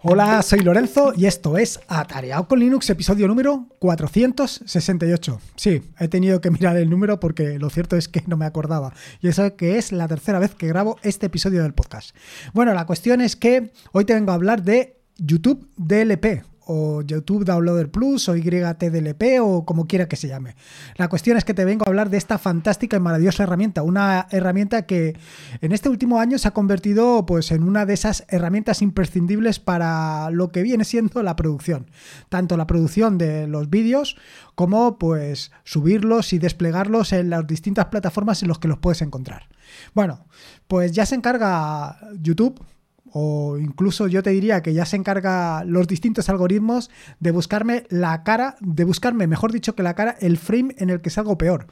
Hola, soy Lorenzo y esto es Atareado con Linux, episodio número 468. Sí, he tenido que mirar el número porque lo cierto es que no me acordaba. Y eso que es la tercera vez que grabo este episodio del podcast. Bueno, la cuestión es que hoy te vengo a hablar de YouTube DLP, o YouTube Downloader Plus, o YTDLP, o como quiera que se llame. La cuestión es que te vengo a hablar de esta fantástica y maravillosa herramienta, una herramienta que en este último año se ha convertido pues, en una de esas herramientas imprescindibles para lo que viene siendo la producción. Tanto la producción de los vídeos, como pues, subirlos y desplegarlos en las distintas plataformas en las que los puedes encontrar. Bueno, pues ya se encarga YouTube, o incluso yo te diría que ya se encarga los distintos algoritmos de buscarme la cara, el frame en el que salgo peor,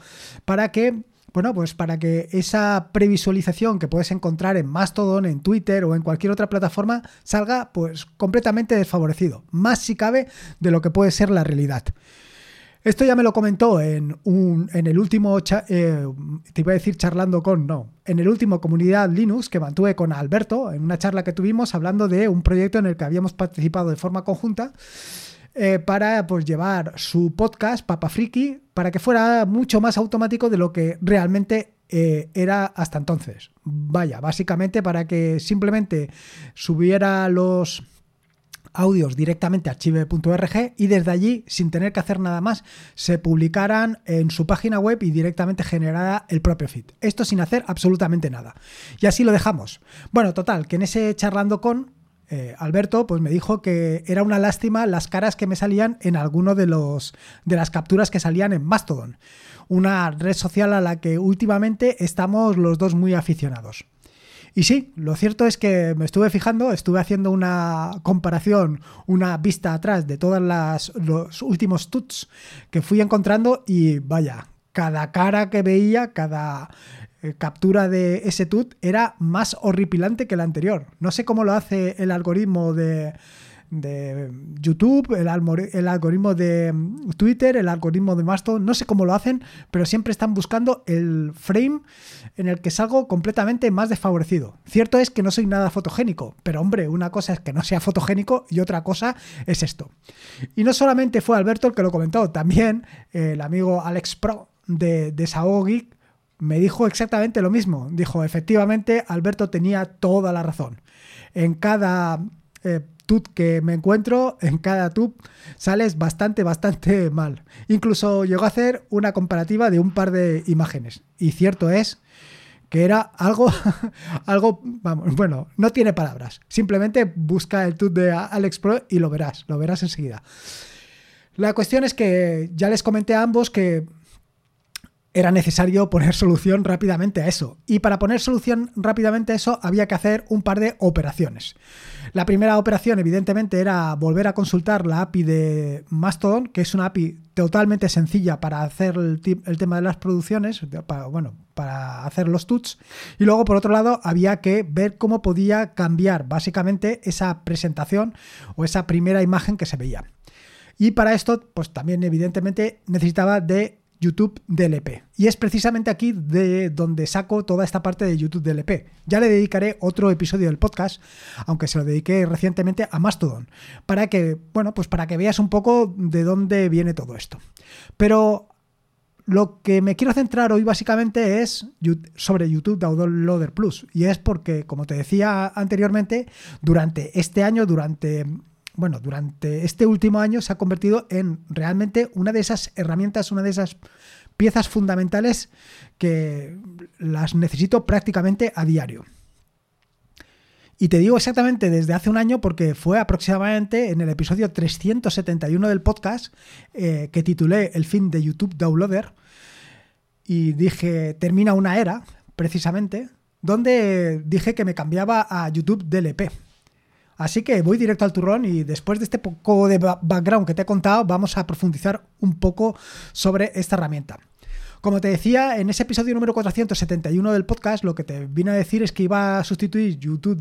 para que, bueno, pues para que esa previsualización que puedes encontrar en Mastodon, en Twitter o en cualquier otra plataforma salga pues completamente desfavorecido, más si cabe de lo que puede ser la realidad. Esto ya me lo comentó en el último Comunidad Linux que mantuve con Alberto, en una charla que tuvimos hablando de un proyecto en el que habíamos participado de forma conjunta para pues, llevar su podcast, Papa Friki, para que fuera mucho más automático de lo que realmente era hasta entonces. Vaya, básicamente para que simplemente subiera los audios directamente a archive.org y desde allí, sin tener que hacer nada más, se publicaran en su página web y directamente generara el propio feed. Esto sin hacer absolutamente nada. Y así lo dejamos. Bueno, total, que en ese charlando con Alberto, pues me dijo que era una lástima las caras que me salían en alguno de las capturas que salían en Mastodon, una red social a la que últimamente estamos los dos muy aficionados. Y sí, lo cierto es que me estuve fijando, estuve haciendo una comparación, una vista atrás de todos los últimos tuts que fui encontrando y vaya, cada cara que veía, cada captura de ese tut era más horripilante que la anterior. No sé cómo lo hace el algoritmo de YouTube, el algoritmo de Twitter, el algoritmo de Mastodon, no sé cómo lo hacen, pero siempre están buscando el frame en el que salgo completamente más desfavorecido. Cierto es que no soy nada fotogénico, pero hombre, una cosa es que no sea fotogénico y otra cosa es esto. Y no solamente fue Alberto el que lo comentó, también el amigo Alex Pro de SaoGeek me dijo exactamente lo mismo. Dijo, efectivamente, Alberto tenía toda la razón. En cada tut que me encuentro, en cada tut sales bastante mal. Incluso llegó a hacer una comparativa de un par de imágenes. Y cierto es que era algo, vamos, bueno, no tiene palabras. Simplemente busca el tut de Alex Pro y lo verás enseguida. La cuestión es que ya les comenté a ambos que era necesario poner solución rápidamente a eso. Y para poner solución rápidamente a eso había que hacer un par de operaciones. La primera operación, evidentemente, era volver a consultar la API de Mastodon, que es una API totalmente sencilla para hacer el tema de las producciones, para hacer los tuts. Y luego, por otro lado, había que ver cómo podía cambiar básicamente esa presentación o esa primera imagen que se veía. Y para esto, pues también, evidentemente, necesitaba de YouTube DLP. Y es precisamente aquí de donde saco toda esta parte de YouTube DLP. Ya le dedicaré otro episodio del podcast, aunque se lo dediqué recientemente a Mastodon, para que, bueno, pues para que veas un poco de dónde viene todo esto. Pero lo que me quiero centrar hoy básicamente es sobre YouTube Downloader Plus. Y es porque, como te decía anteriormente, durante este último año se ha convertido en realmente una de esas herramientas, una de esas piezas fundamentales que las necesito prácticamente a diario. Y te digo exactamente desde hace un año porque fue aproximadamente en el episodio 371 del podcast que titulé El fin de YouTube Downloader y dije, termina una era, precisamente, donde dije que me cambiaba a YouTube DLP. Así que voy directo al turrón y después de este poco de background que te he contado, vamos a profundizar un poco sobre esta herramienta. Como te decía, en ese episodio número 471 del podcast, lo que te vine a decir es que iba a sustituir YouTube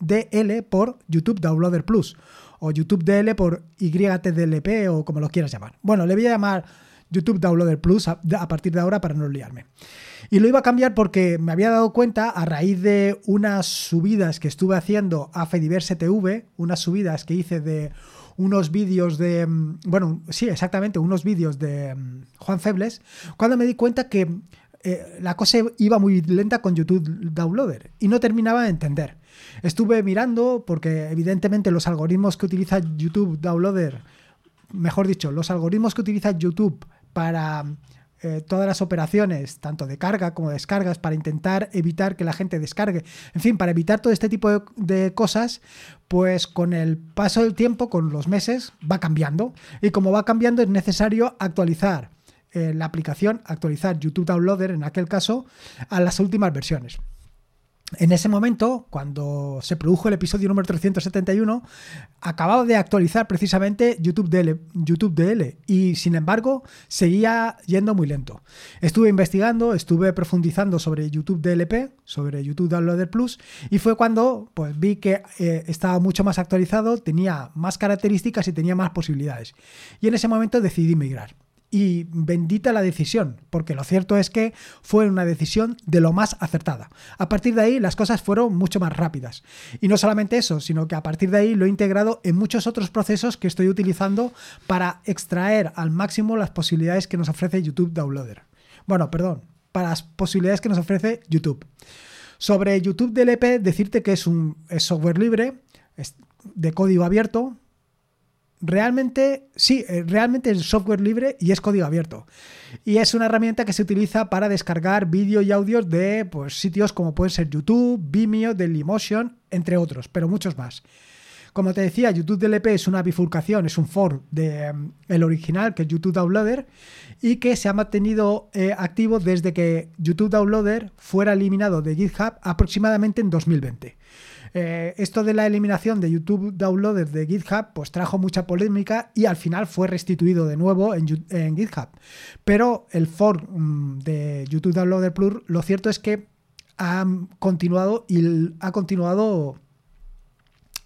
DL por YouTube Downloader Plus o YouTube DL por YTDLP o como lo quieras llamar. Bueno, le voy a llamar YouTube Downloader Plus a partir de ahora para no liarme. Y lo iba a cambiar porque me había dado cuenta, a raíz de unas subidas que estuve haciendo a Fediverse TV, unas subidas que hice de unos vídeos de... Bueno, sí, exactamente, unos vídeos de Juan Febles, cuando me di cuenta que la cosa iba muy lenta con YouTube Downloader y no terminaba de entender. Estuve mirando porque evidentemente los algoritmos que utiliza YouTube Downloader, mejor dicho, los algoritmos que utiliza YouTube para todas las operaciones, tanto de carga como de descargas, para intentar evitar que la gente descargue, en fin, para evitar todo este tipo de cosas, pues con el paso del tiempo, con los meses, va cambiando. Y como va cambiando, es necesario actualizar la aplicación, actualizar YouTube Downloader, en aquel caso, a las últimas versiones. En ese momento, cuando se produjo el episodio número 371, acababa de actualizar precisamente YouTube DL y, sin embargo, seguía yendo muy lento. Estuve investigando, estuve profundizando sobre YouTube DLP, sobre YouTube Downloader Plus, y fue cuando pues, vi que estaba mucho más actualizado, tenía más características y tenía más posibilidades. Y en ese momento decidí migrar. Y bendita la decisión, porque lo cierto es que fue una decisión de lo más acertada. A partir de ahí las cosas fueron mucho más rápidas. Y no solamente eso, sino que a partir de ahí lo he integrado en muchos otros procesos que estoy utilizando para extraer al máximo las posibilidades que nos ofrece YouTube Downloader. Bueno, perdón, para las posibilidades que nos ofrece YouTube. Sobre YouTube DLP, decirte que es software libre, es de código abierto. Realmente, sí, realmente es software libre y es código abierto. Y es una herramienta que se utiliza para descargar vídeo y audios de pues, sitios como pueden ser YouTube, Vimeo, Dailymotion, entre otros, pero muchos más. Como te decía, YouTube DLP es una bifurcación, es un fork del original, que es YouTube Downloader, y que se ha mantenido activo desde que YouTube Downloader fuera eliminado de GitHub aproximadamente en 2020. Esto de la eliminación de YouTube Downloader de GitHub pues trajo mucha polémica y al final fue restituido de nuevo en GitHub. Pero el fork de YouTube Downloader Plus, lo cierto es que ha continuado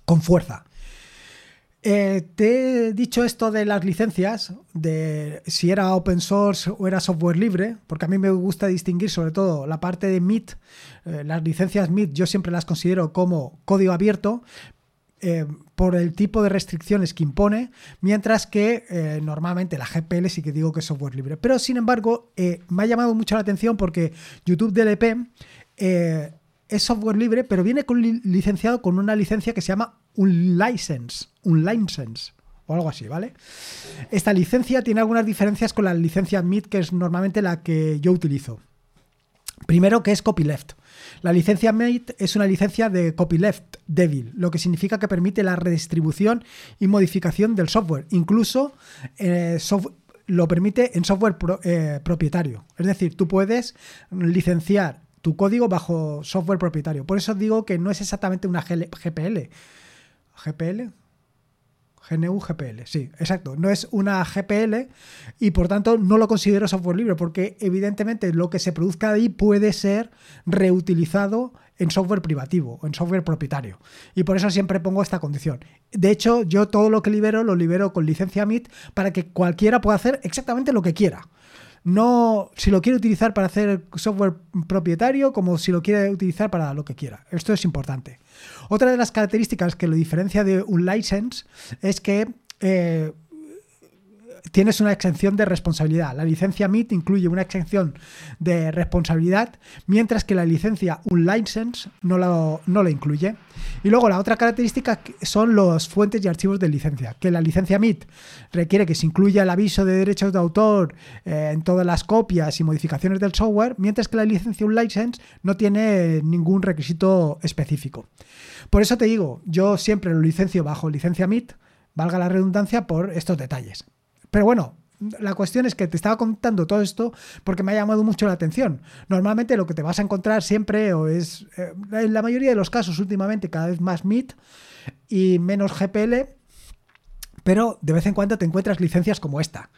con fuerza. Te he dicho esto de las licencias, de si era open source o era software libre, porque a mí me gusta distinguir sobre todo la parte de MIT, las licencias MIT yo siempre las considero como código abierto por el tipo de restricciones que impone, mientras que normalmente la GPL sí que digo que es software libre. Pero sin embargo, me ha llamado mucho la atención porque YouTube DLP es software libre, pero viene licenciado con una licencia que se llama Unlicense o algo así, ¿vale? Esta licencia tiene algunas diferencias con la licencia MIT, que es normalmente la que yo utilizo. Primero, que es copyleft. La licencia MIT es una licencia de copyleft débil, lo que significa que permite la redistribución y modificación del software, incluso lo permite en software propietario. Es decir, tú puedes licenciar tu código bajo software propietario. Por eso digo que no es exactamente una GPL. GNU GPL, sí, exacto. No es una GPL y por tanto no lo considero software libre porque evidentemente lo que se produzca ahí puede ser reutilizado en software privativo o en software propietario. Y por eso siempre pongo esta condición. De hecho, yo todo lo que libero lo libero con licencia MIT para que cualquiera pueda hacer exactamente lo que quiera. No, si lo quiere utilizar para hacer software propietario, como si lo quiere utilizar para lo que quiera. Esto es importante. Otra de las características que lo diferencia de Unlicense es que tienes una exención de responsabilidad. La licencia MIT incluye una exención de responsabilidad, mientras que la licencia Unlicense no la incluye. Y luego la otra característica son las fuentes y archivos de licencia, que la licencia MIT requiere que se incluya el aviso de derechos de autor en todas las copias y modificaciones del software, mientras que la licencia Unlicense no tiene ningún requisito específico. Por eso te digo, yo siempre lo licencio bajo licencia MIT, valga la redundancia, por estos detalles. Pero bueno, la cuestión es que te estaba contando todo esto porque me ha llamado mucho la atención. Normalmente lo que te vas a encontrar siempre o es, en la mayoría de los casos últimamente, cada vez más MIT y menos GPL, pero de vez en cuando te encuentras licencias como esta.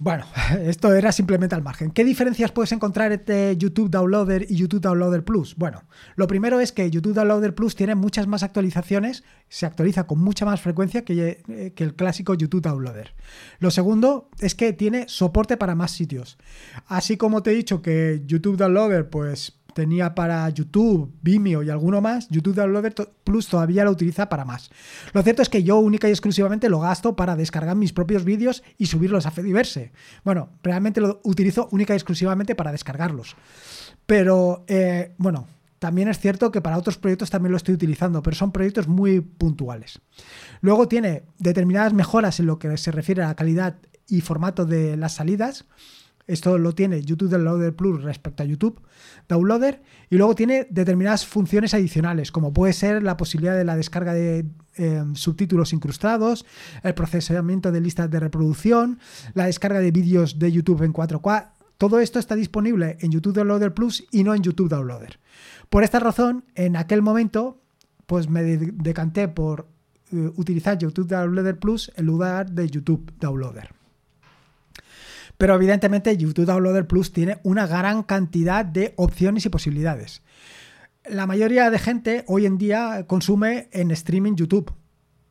Bueno, esto era simplemente al margen. ¿Qué diferencias puedes encontrar entre YouTube Downloader y YouTube Downloader Plus? Bueno, lo primero es que YouTube Downloader Plus tiene muchas más actualizaciones, se actualiza con mucha más frecuencia que el clásico YouTube Downloader. Lo segundo es que tiene soporte para más sitios. Así como te he dicho que YouTube Downloader pues tenía para YouTube, Vimeo y alguno más, YouTube Downloader Plus todavía lo utiliza para más. Lo cierto es que yo única y exclusivamente lo gasto para descargar mis propios vídeos y subirlos a Fediverse. Bueno, realmente lo utilizo única y exclusivamente para descargarlos. Pero, bueno, también es cierto que para otros proyectos también lo estoy utilizando, pero son proyectos muy puntuales. Luego tiene determinadas mejoras en lo que se refiere a la calidad y formato de las salidas. Esto lo tiene YouTube Downloader Plus respecto a YouTube Downloader. Y luego tiene determinadas funciones adicionales, como puede ser la posibilidad de la descarga de subtítulos incrustados, el procesamiento de listas de reproducción, la descarga de vídeos de YouTube en 4K. Todo esto está disponible en YouTube Downloader Plus y no en YouTube Downloader. Por esta razón, en aquel momento, pues me decanté por utilizar YouTube Downloader Plus en lugar de YouTube Downloader. Pero evidentemente YouTube Downloader Plus tiene una gran cantidad de opciones y posibilidades. La mayoría de gente hoy en día consume en streaming YouTube.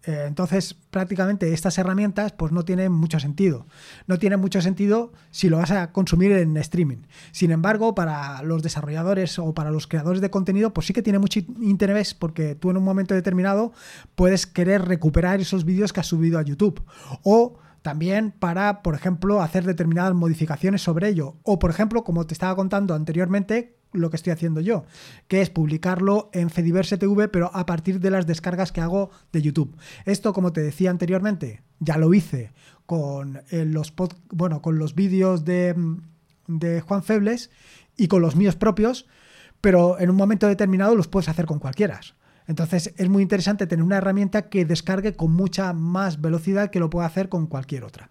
Entonces prácticamente estas herramientas pues no tienen mucho sentido. No tienen mucho sentido si lo vas a consumir en streaming. Sin embargo, para los desarrolladores o para los creadores de contenido pues sí que tiene mucho interés, porque tú en un momento determinado puedes querer recuperar esos vídeos que has subido a YouTube, o también para, por ejemplo, hacer determinadas modificaciones sobre ello. O, por ejemplo, como te estaba contando anteriormente, lo que estoy haciendo yo, que es publicarlo en Fediverse TV, pero a partir de las descargas que hago de YouTube. Esto, como te decía anteriormente, ya lo hice con los vídeos de Juan Febles y con los míos propios, pero en un momento determinado los puedes hacer con cualquiera. Entonces es muy interesante tener una herramienta que descargue con mucha más velocidad que lo pueda hacer con cualquier otra.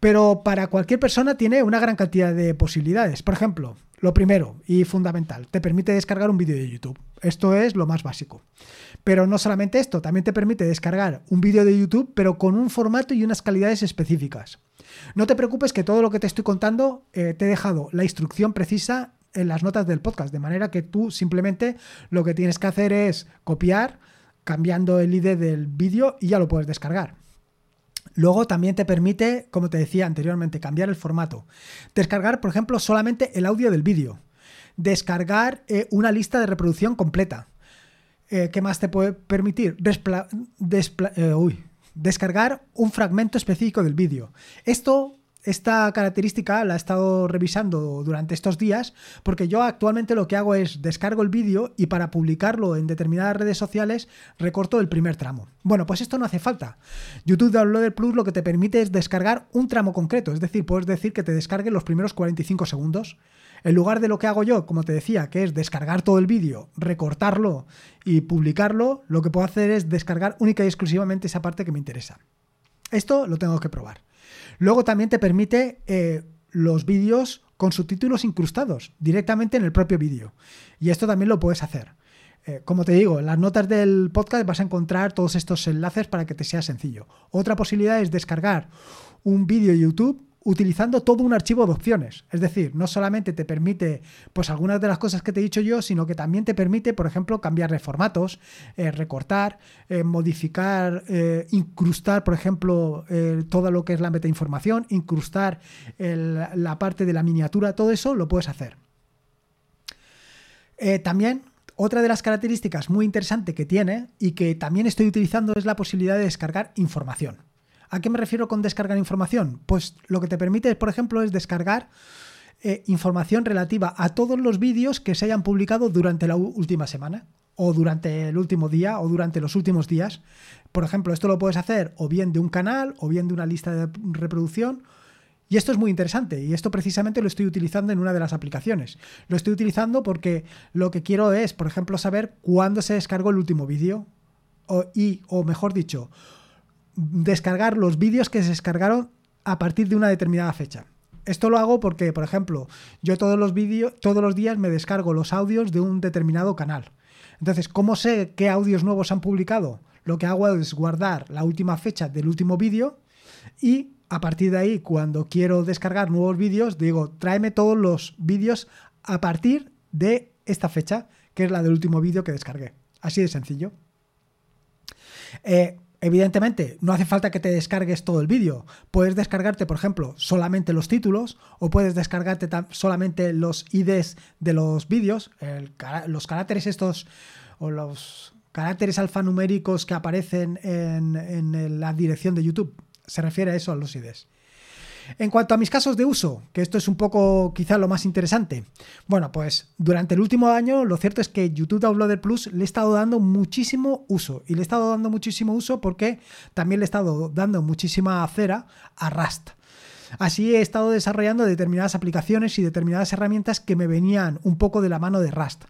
Pero para cualquier persona tiene una gran cantidad de posibilidades. Por ejemplo, lo primero y fundamental, te permite descargar un vídeo de YouTube. Esto es lo más básico. Pero no solamente esto, también te permite descargar un vídeo de YouTube, pero con un formato y unas calidades específicas. No te preocupes, que todo lo que te estoy contando te he dejado la instrucción precisa en las notas del podcast, de manera que tú simplemente lo que tienes que hacer es copiar, cambiando el ID del vídeo, y ya lo puedes descargar. Luego también te permite, como te decía anteriormente, cambiar el formato, descargar, por ejemplo, solamente el audio del vídeo, descargar una lista de reproducción completa. ¿Qué más te puede permitir? Descargar un fragmento específico del vídeo. Esta característica la he estado revisando durante estos días, porque yo actualmente lo que hago es descargo el vídeo y para publicarlo en determinadas redes sociales recorto el primer tramo. Bueno, pues esto no hace falta. YouTube Downloader Plus lo que te permite es descargar un tramo concreto, es decir, puedes decir que te descargue los primeros 45 segundos. En lugar de lo que hago yo, como te decía, que es descargar todo el vídeo, recortarlo y publicarlo, lo que puedo hacer es descargar única y exclusivamente esa parte que me interesa. Esto lo tengo que probar. Luego también te permite los vídeos con subtítulos incrustados directamente en el propio vídeo. Y esto también lo puedes hacer. Como te digo, en las notas del podcast vas a encontrar todos estos enlaces para que te sea sencillo. Otra posibilidad es descargar un vídeo de YouTube utilizando todo un archivo de opciones. Es decir, no solamente te permite pues algunas de las cosas que te he dicho yo, sino que también te permite, por ejemplo, cambiar de formatos, recortar, modificar, incrustar, por ejemplo, todo lo que es la metainformación, incrustar la parte de la miniatura. Todo eso lo puedes hacer. También, otra de las características muy interesante que tiene y que también estoy utilizando es la posibilidad de descargar información. ¿A qué me refiero con descargar información? Pues lo que te permite, por ejemplo, es descargar información relativa a todos los vídeos que se hayan publicado durante la última semana, o durante el último día, o durante los últimos días. Por ejemplo, esto lo puedes hacer o bien de un canal, o bien de una lista de reproducción. Y esto es muy interesante, y esto precisamente lo estoy utilizando en una de las aplicaciones. Lo estoy utilizando porque lo que quiero es, por ejemplo, saber cuándo se descargó el último vídeo, o mejor dicho, descargar los vídeos que se descargaron a partir de una determinada fecha. Esto lo hago porque, por ejemplo, yo todos los días me descargo los audios de un determinado canal. Entonces, ¿cómo sé qué audios nuevos han publicado? Lo que hago es guardar la última fecha del último vídeo y a partir de ahí, cuando quiero descargar nuevos vídeos, digo, tráeme todos los vídeos a partir de esta fecha, que es la del último vídeo que descargué. Así de sencillo. Evidentemente, no hace falta que te descargues todo el vídeo. Puedes descargarte, por ejemplo, solamente los títulos, o puedes descargarte solamente los IDs de los vídeos, los caracteres estos, o los caracteres alfanuméricos que aparecen en la dirección de YouTube. Se refiere a eso, a los IDs. En cuanto a mis casos de uso, que esto es un poco quizá lo más interesante, bueno, pues durante el último año lo cierto es que YouTube Downloader Plus le he estado dando muchísimo uso, y le he estado dando muchísimo uso porque también le he estado dando muchísima cera a Rust. Así he estado desarrollando determinadas aplicaciones y determinadas herramientas que me venían un poco de la mano de Rust.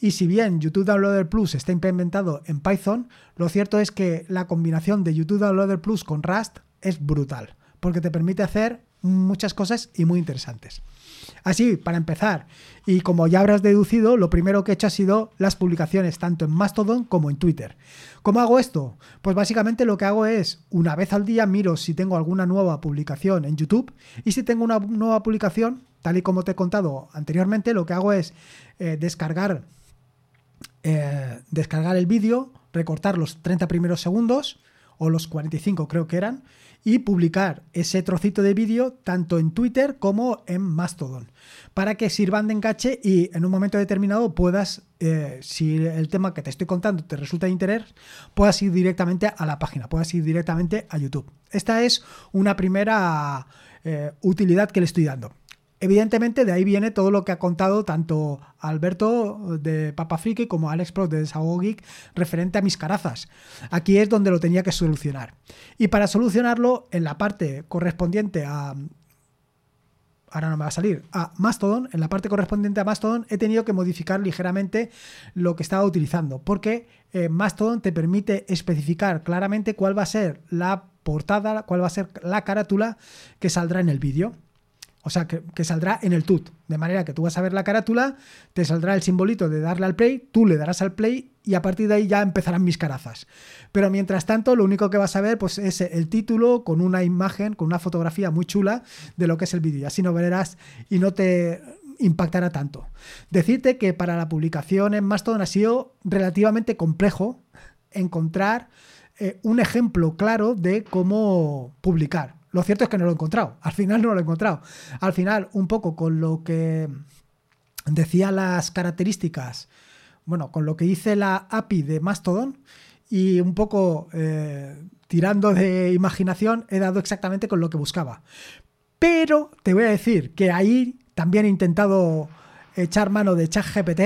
Y si bien YouTube Downloader Plus está implementado en Python, lo cierto es que la combinación de YouTube Downloader Plus con Rust es brutal, porque te permite hacer muchas cosas y muy interesantes. Así, para empezar, y como ya habrás deducido, lo primero que he hecho ha sido las publicaciones tanto en Mastodon como en Twitter. ¿Cómo hago esto? Pues básicamente lo que hago es, una vez al día miro si tengo alguna nueva publicación en YouTube, y si tengo una nueva publicación, tal y como te he contado anteriormente, lo que hago es descargar el vídeo, recortar los 30 primeros segundos o los 45 creo que eran, y publicar ese trocito de vídeo tanto en Twitter como en Mastodon para que sirvan de enganche y en un momento determinado puedas, si el tema que te estoy contando te resulta de interés, puedas ir directamente a la página, puedas ir directamente a YouTube. Esta es una primera utilidad que le estoy dando. Evidentemente, de ahí viene todo lo que ha contado tanto Alberto de Papa Friki como Alex Pro de SaoGeek referente a mis carazas. Aquí es donde lo tenía que solucionar. Y para solucionarlo, en la parte correspondiente a... ahora no me va a salir, a Mastodon, en la parte correspondiente a Mastodon he tenido que modificar ligeramente lo que estaba utilizando, porque Mastodon te permite especificar claramente cuál va a ser la portada, cuál va a ser la carátula que saldrá en el vídeo. O sea, que saldrá en el TUT, de manera que tú vas a ver la carátula, te saldrá el simbolito de darle al play, tú le darás al play y a partir de ahí ya empezarán mis carazas. Pero mientras tanto, lo único que vas a ver pues, es el título con una imagen, con una fotografía muy chula de lo que es el vídeo. Y así no verás y no te impactará tanto. Decirte que para la publicación en Mastodon ha sido relativamente complejo encontrar un ejemplo claro de cómo publicar. Lo cierto es que no lo he encontrado. Al final, un poco con lo que decía las características, bueno, con lo que hice la API de Mastodon y un poco tirando de imaginación, he dado exactamente con lo que buscaba. Pero te voy a decir que ahí también he intentado echar mano de ChatGPT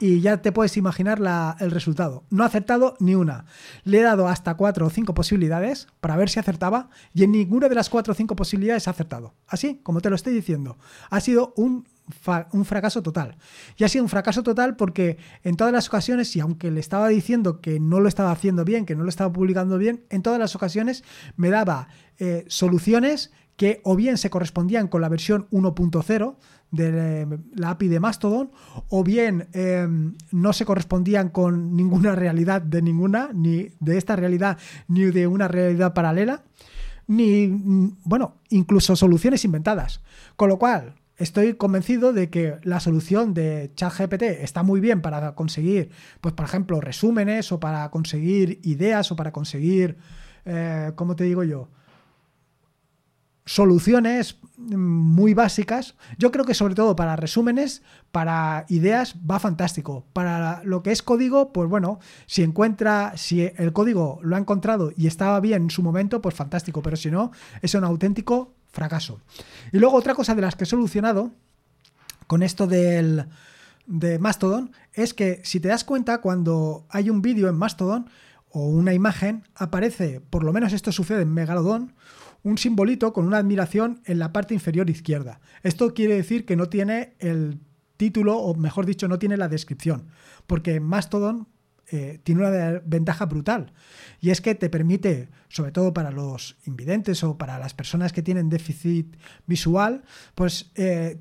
y ya te puedes imaginar el resultado. No he acertado ni una. Le he dado hasta 4 o 5 posibilidades para ver si acertaba y en ninguna de las 4 o 5 posibilidades ha acertado. Así, como te lo estoy diciendo, ha sido un fracaso total. Y ha sido un fracaso total porque en todas las ocasiones, y aunque le estaba diciendo que no lo estaba haciendo bien, que no lo estaba publicando bien, en todas las ocasiones me daba soluciones que o bien se correspondían con la versión 1.0 de la API de Mastodon, o bien no se correspondían con ninguna realidad de ninguna, ni de esta realidad, ni de una realidad paralela, ni, bueno, incluso soluciones inventadas. Con lo cual, estoy convencido de que la solución de ChatGPT está muy bien para conseguir, pues por ejemplo, resúmenes, o para conseguir ideas, o para conseguir, ¿cómo te digo yo?, soluciones muy básicas. Yo creo que sobre todo para resúmenes, para ideas va fantástico. Para lo que es código, pues bueno, si el código lo ha encontrado y estaba bien en su momento, pues fantástico, pero si no, es un auténtico fracaso. Y luego otra cosa de las que he solucionado con esto de Mastodon es que si te das cuenta, cuando hay un vídeo en Mastodon o una imagen, aparece, por lo menos esto sucede en Megalodon, un simbolito con una admiración en la parte inferior izquierda. Esto quiere decir que no tiene el título, o mejor dicho, no tiene la descripción, porque Mastodon tiene una ventaja brutal, y es que te permite, sobre todo para los invidentes o para las personas que tienen déficit visual, pues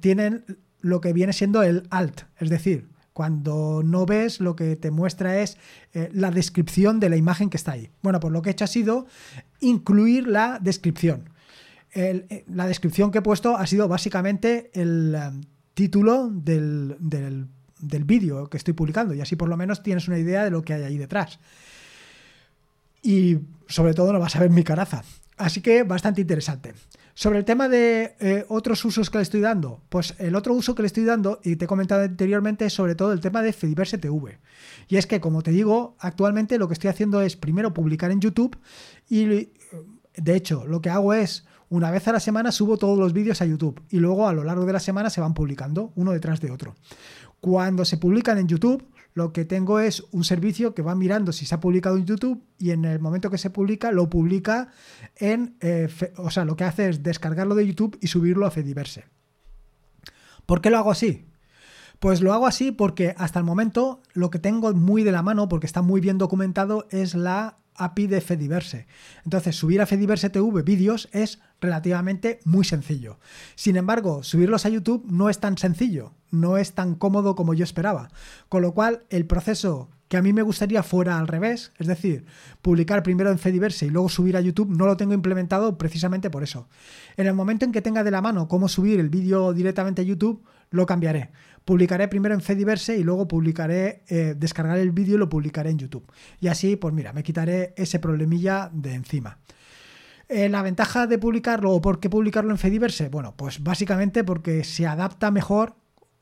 tienen lo que viene siendo el alt, es decir, cuando no ves, lo que te muestra es la descripción de la imagen que está ahí. Bueno, pues lo que he hecho ha sido incluir la descripción. la descripción que he puesto ha sido básicamente el título del vídeo que estoy publicando, y así por lo menos tienes una idea de lo que hay ahí detrás. Y sobre todo no vas a ver mi caraza. Así que bastante interesante. Sobre el tema de otros usos que le estoy dando, pues el otro uso que le estoy dando, y te he comentado anteriormente, es sobre todo el tema de Fediverse TV. Y es que, como te digo, actualmente lo que estoy haciendo es primero publicar en YouTube, y de hecho lo que hago es, una vez a la semana subo todos los vídeos a YouTube, y luego a lo largo de la semana se van publicando uno detrás de otro. Cuando se publican en YouTube, lo que tengo es un servicio que va mirando si se ha publicado en YouTube, y en el momento que se publica, lo publica en... o sea, lo que hace es descargarlo de YouTube y subirlo a Fediverse. ¿Por qué lo hago así? Pues lo hago así porque hasta el momento lo que tengo muy de la mano, porque está muy bien documentado, es la API de Fediverse. Entonces, subir a Fediverse TV vídeos es relativamente muy sencillo. Sin embargo, subirlos a YouTube no es tan sencillo, no es tan cómodo como yo esperaba. Con lo cual, el proceso que a mí me gustaría fuera al revés, es decir, publicar primero en Fediverse y luego subir a YouTube, no lo tengo implementado precisamente por eso. En el momento en que tenga de la mano cómo subir el vídeo directamente a YouTube, lo cambiaré. Publicaré primero en Fediverse y luego publicaré, descargaré el vídeo y lo publicaré en YouTube. Y así, pues mira, me quitaré ese problemilla de encima. La ventaja de publicarlo, o por qué publicarlo en Fediverse, bueno, pues básicamente porque se adapta mejor,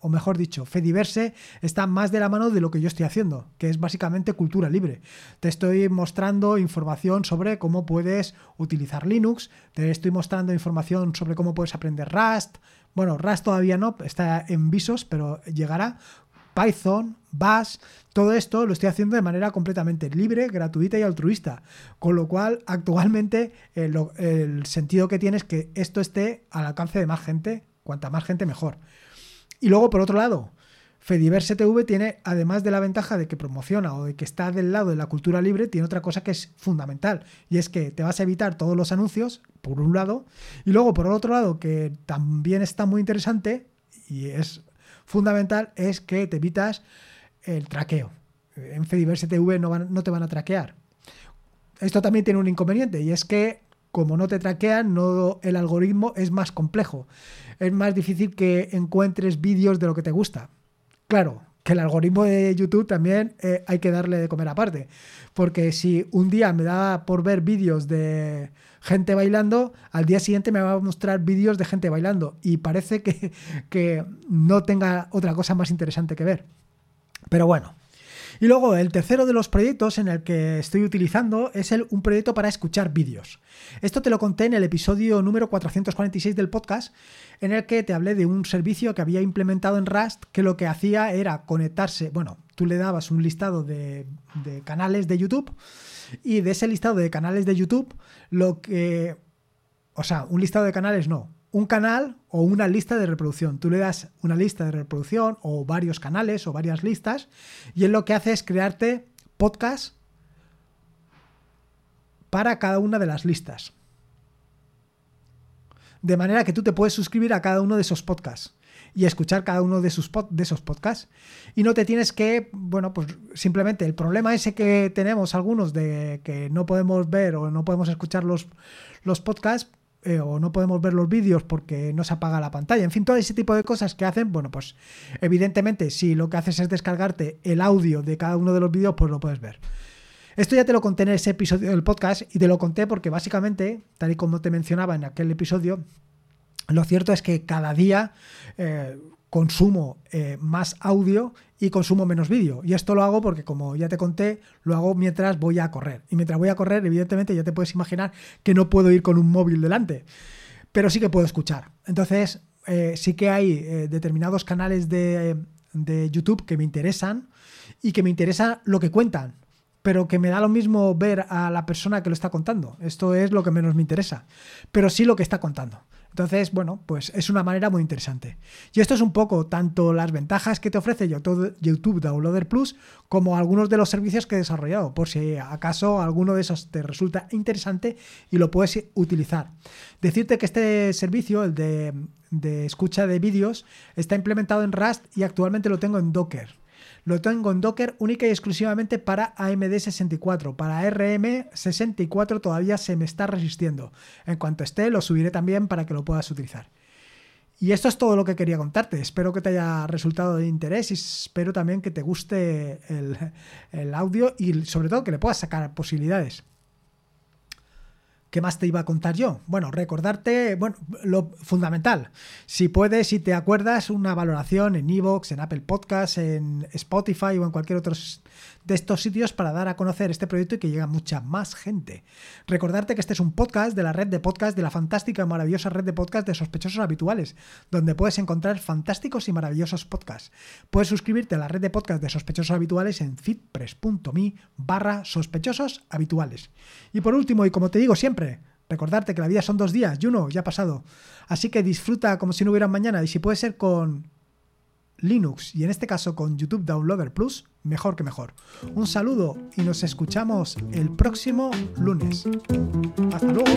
o mejor dicho, Fediverse está más de la mano de lo que yo estoy haciendo, que es básicamente cultura libre. Te estoy mostrando información sobre cómo puedes utilizar Linux, te estoy mostrando información sobre cómo puedes aprender Rust. Bueno, Rust todavía no, está en visos, pero llegará. Python, Bash, todo esto lo estoy haciendo de manera completamente libre, gratuita y altruista, con lo cual actualmente el sentido que tiene es que esto esté al alcance de más gente, cuanta más gente mejor. Y luego, por otro lado, Fediverse TV tiene, además de la ventaja de que promociona o de que está del lado de la cultura libre, tiene otra cosa que es fundamental, y es que te vas a evitar todos los anuncios, por un lado, y luego, por otro lado, que también está muy interesante y es fundamental, es que te evitas el traqueo. En Fediverse TV no te van a traquear. Esto también tiene un inconveniente, y es que como no te traquean, el algoritmo es más complejo. Es más difícil que encuentres vídeos de lo que te gusta. Claro, que el algoritmo de YouTube también hay que darle de comer aparte. Porque si un día me da por ver vídeos de gente bailando, al día siguiente me va a mostrar vídeos de gente bailando. Y parece que no tenga otra cosa más interesante que ver. Pero bueno. Y luego, el tercero de los proyectos en el que estoy utilizando es un proyecto para escuchar vídeos. Esto te lo conté en el episodio número 446 del podcast, en el que te hablé de un servicio que había implementado en Rust, que lo que hacía era conectarse, bueno, tú le dabas un listado de canales de YouTube, y de ese listado de canales de YouTube, un canal o una lista de reproducción. Tú le das una lista de reproducción o varios canales o varias listas, y él lo que hace es crearte podcasts para cada una de las listas. De manera que tú te puedes suscribir a cada uno de esos podcasts y escuchar cada uno de esos podcasts. Y no te tienes que, bueno, pues simplemente el problema ese que tenemos algunos de que no podemos ver o no podemos escuchar los podcasts, o no podemos ver los vídeos porque no se apaga la pantalla, en fin, todo ese tipo de cosas que hacen, bueno, pues evidentemente si lo que haces es descargarte el audio de cada uno de los vídeos, pues lo puedes ver. Esto ya te lo conté en ese episodio del podcast, y te lo conté porque básicamente, tal y como te mencionaba en aquel episodio, lo cierto es que cada día consumo más audio y consumo menos vídeo, y esto lo hago porque, como ya te conté, lo hago mientras voy a correr, y mientras voy a correr, evidentemente ya te puedes imaginar que no puedo ir con un móvil delante, pero sí que puedo escuchar. Entonces sí que hay determinados canales de YouTube que me interesan, y que me interesa lo que cuentan, pero que me da lo mismo ver a la persona que lo está contando. Esto es lo que menos me interesa, pero sí lo que está contando. Entonces, bueno, pues es una manera muy interesante. Y esto es un poco tanto las ventajas que te ofrece YouTube Downloader Plus como algunos de los servicios que he desarrollado, por si acaso alguno de esos te resulta interesante y lo puedes utilizar. Decirte que este servicio, el de escucha de vídeos, está implementado en Rust, y actualmente lo tengo en Docker. Lo tengo en Docker única y exclusivamente para AMD64. Para RM64 todavía se me está resistiendo. En cuanto esté, lo subiré también para que lo puedas utilizar. Y esto es todo lo que quería contarte. Espero que te haya resultado de interés y espero también que te guste el audio y sobre todo que le puedas sacar posibilidades. ¿Qué más te iba a contar yo? Bueno, recordarte, bueno, lo fundamental. Si puedes, si te acuerdas, una valoración en iVoox, en Apple Podcasts, en Spotify o en cualquier otro de estos sitios para dar a conocer este proyecto y que llegue a mucha más gente. Recordarte que este es un podcast de la red de podcast, de la fantástica y maravillosa red de podcast de Sospechosos Habituales, donde puedes encontrar fantásticos y maravillosos podcasts. Puedes suscribirte a la red de podcast de Sospechosos Habituales en feedpress.me/sospechosos habituales. Y por último, y como te digo siempre, recordarte que la vida son 2 días y uno ya ha pasado, así que disfruta como si no hubiera mañana, y si puede ser con Linux y en este caso con YouTube Downloader Plus, mejor que mejor. Un saludo y nos escuchamos el próximo lunes. Hasta luego.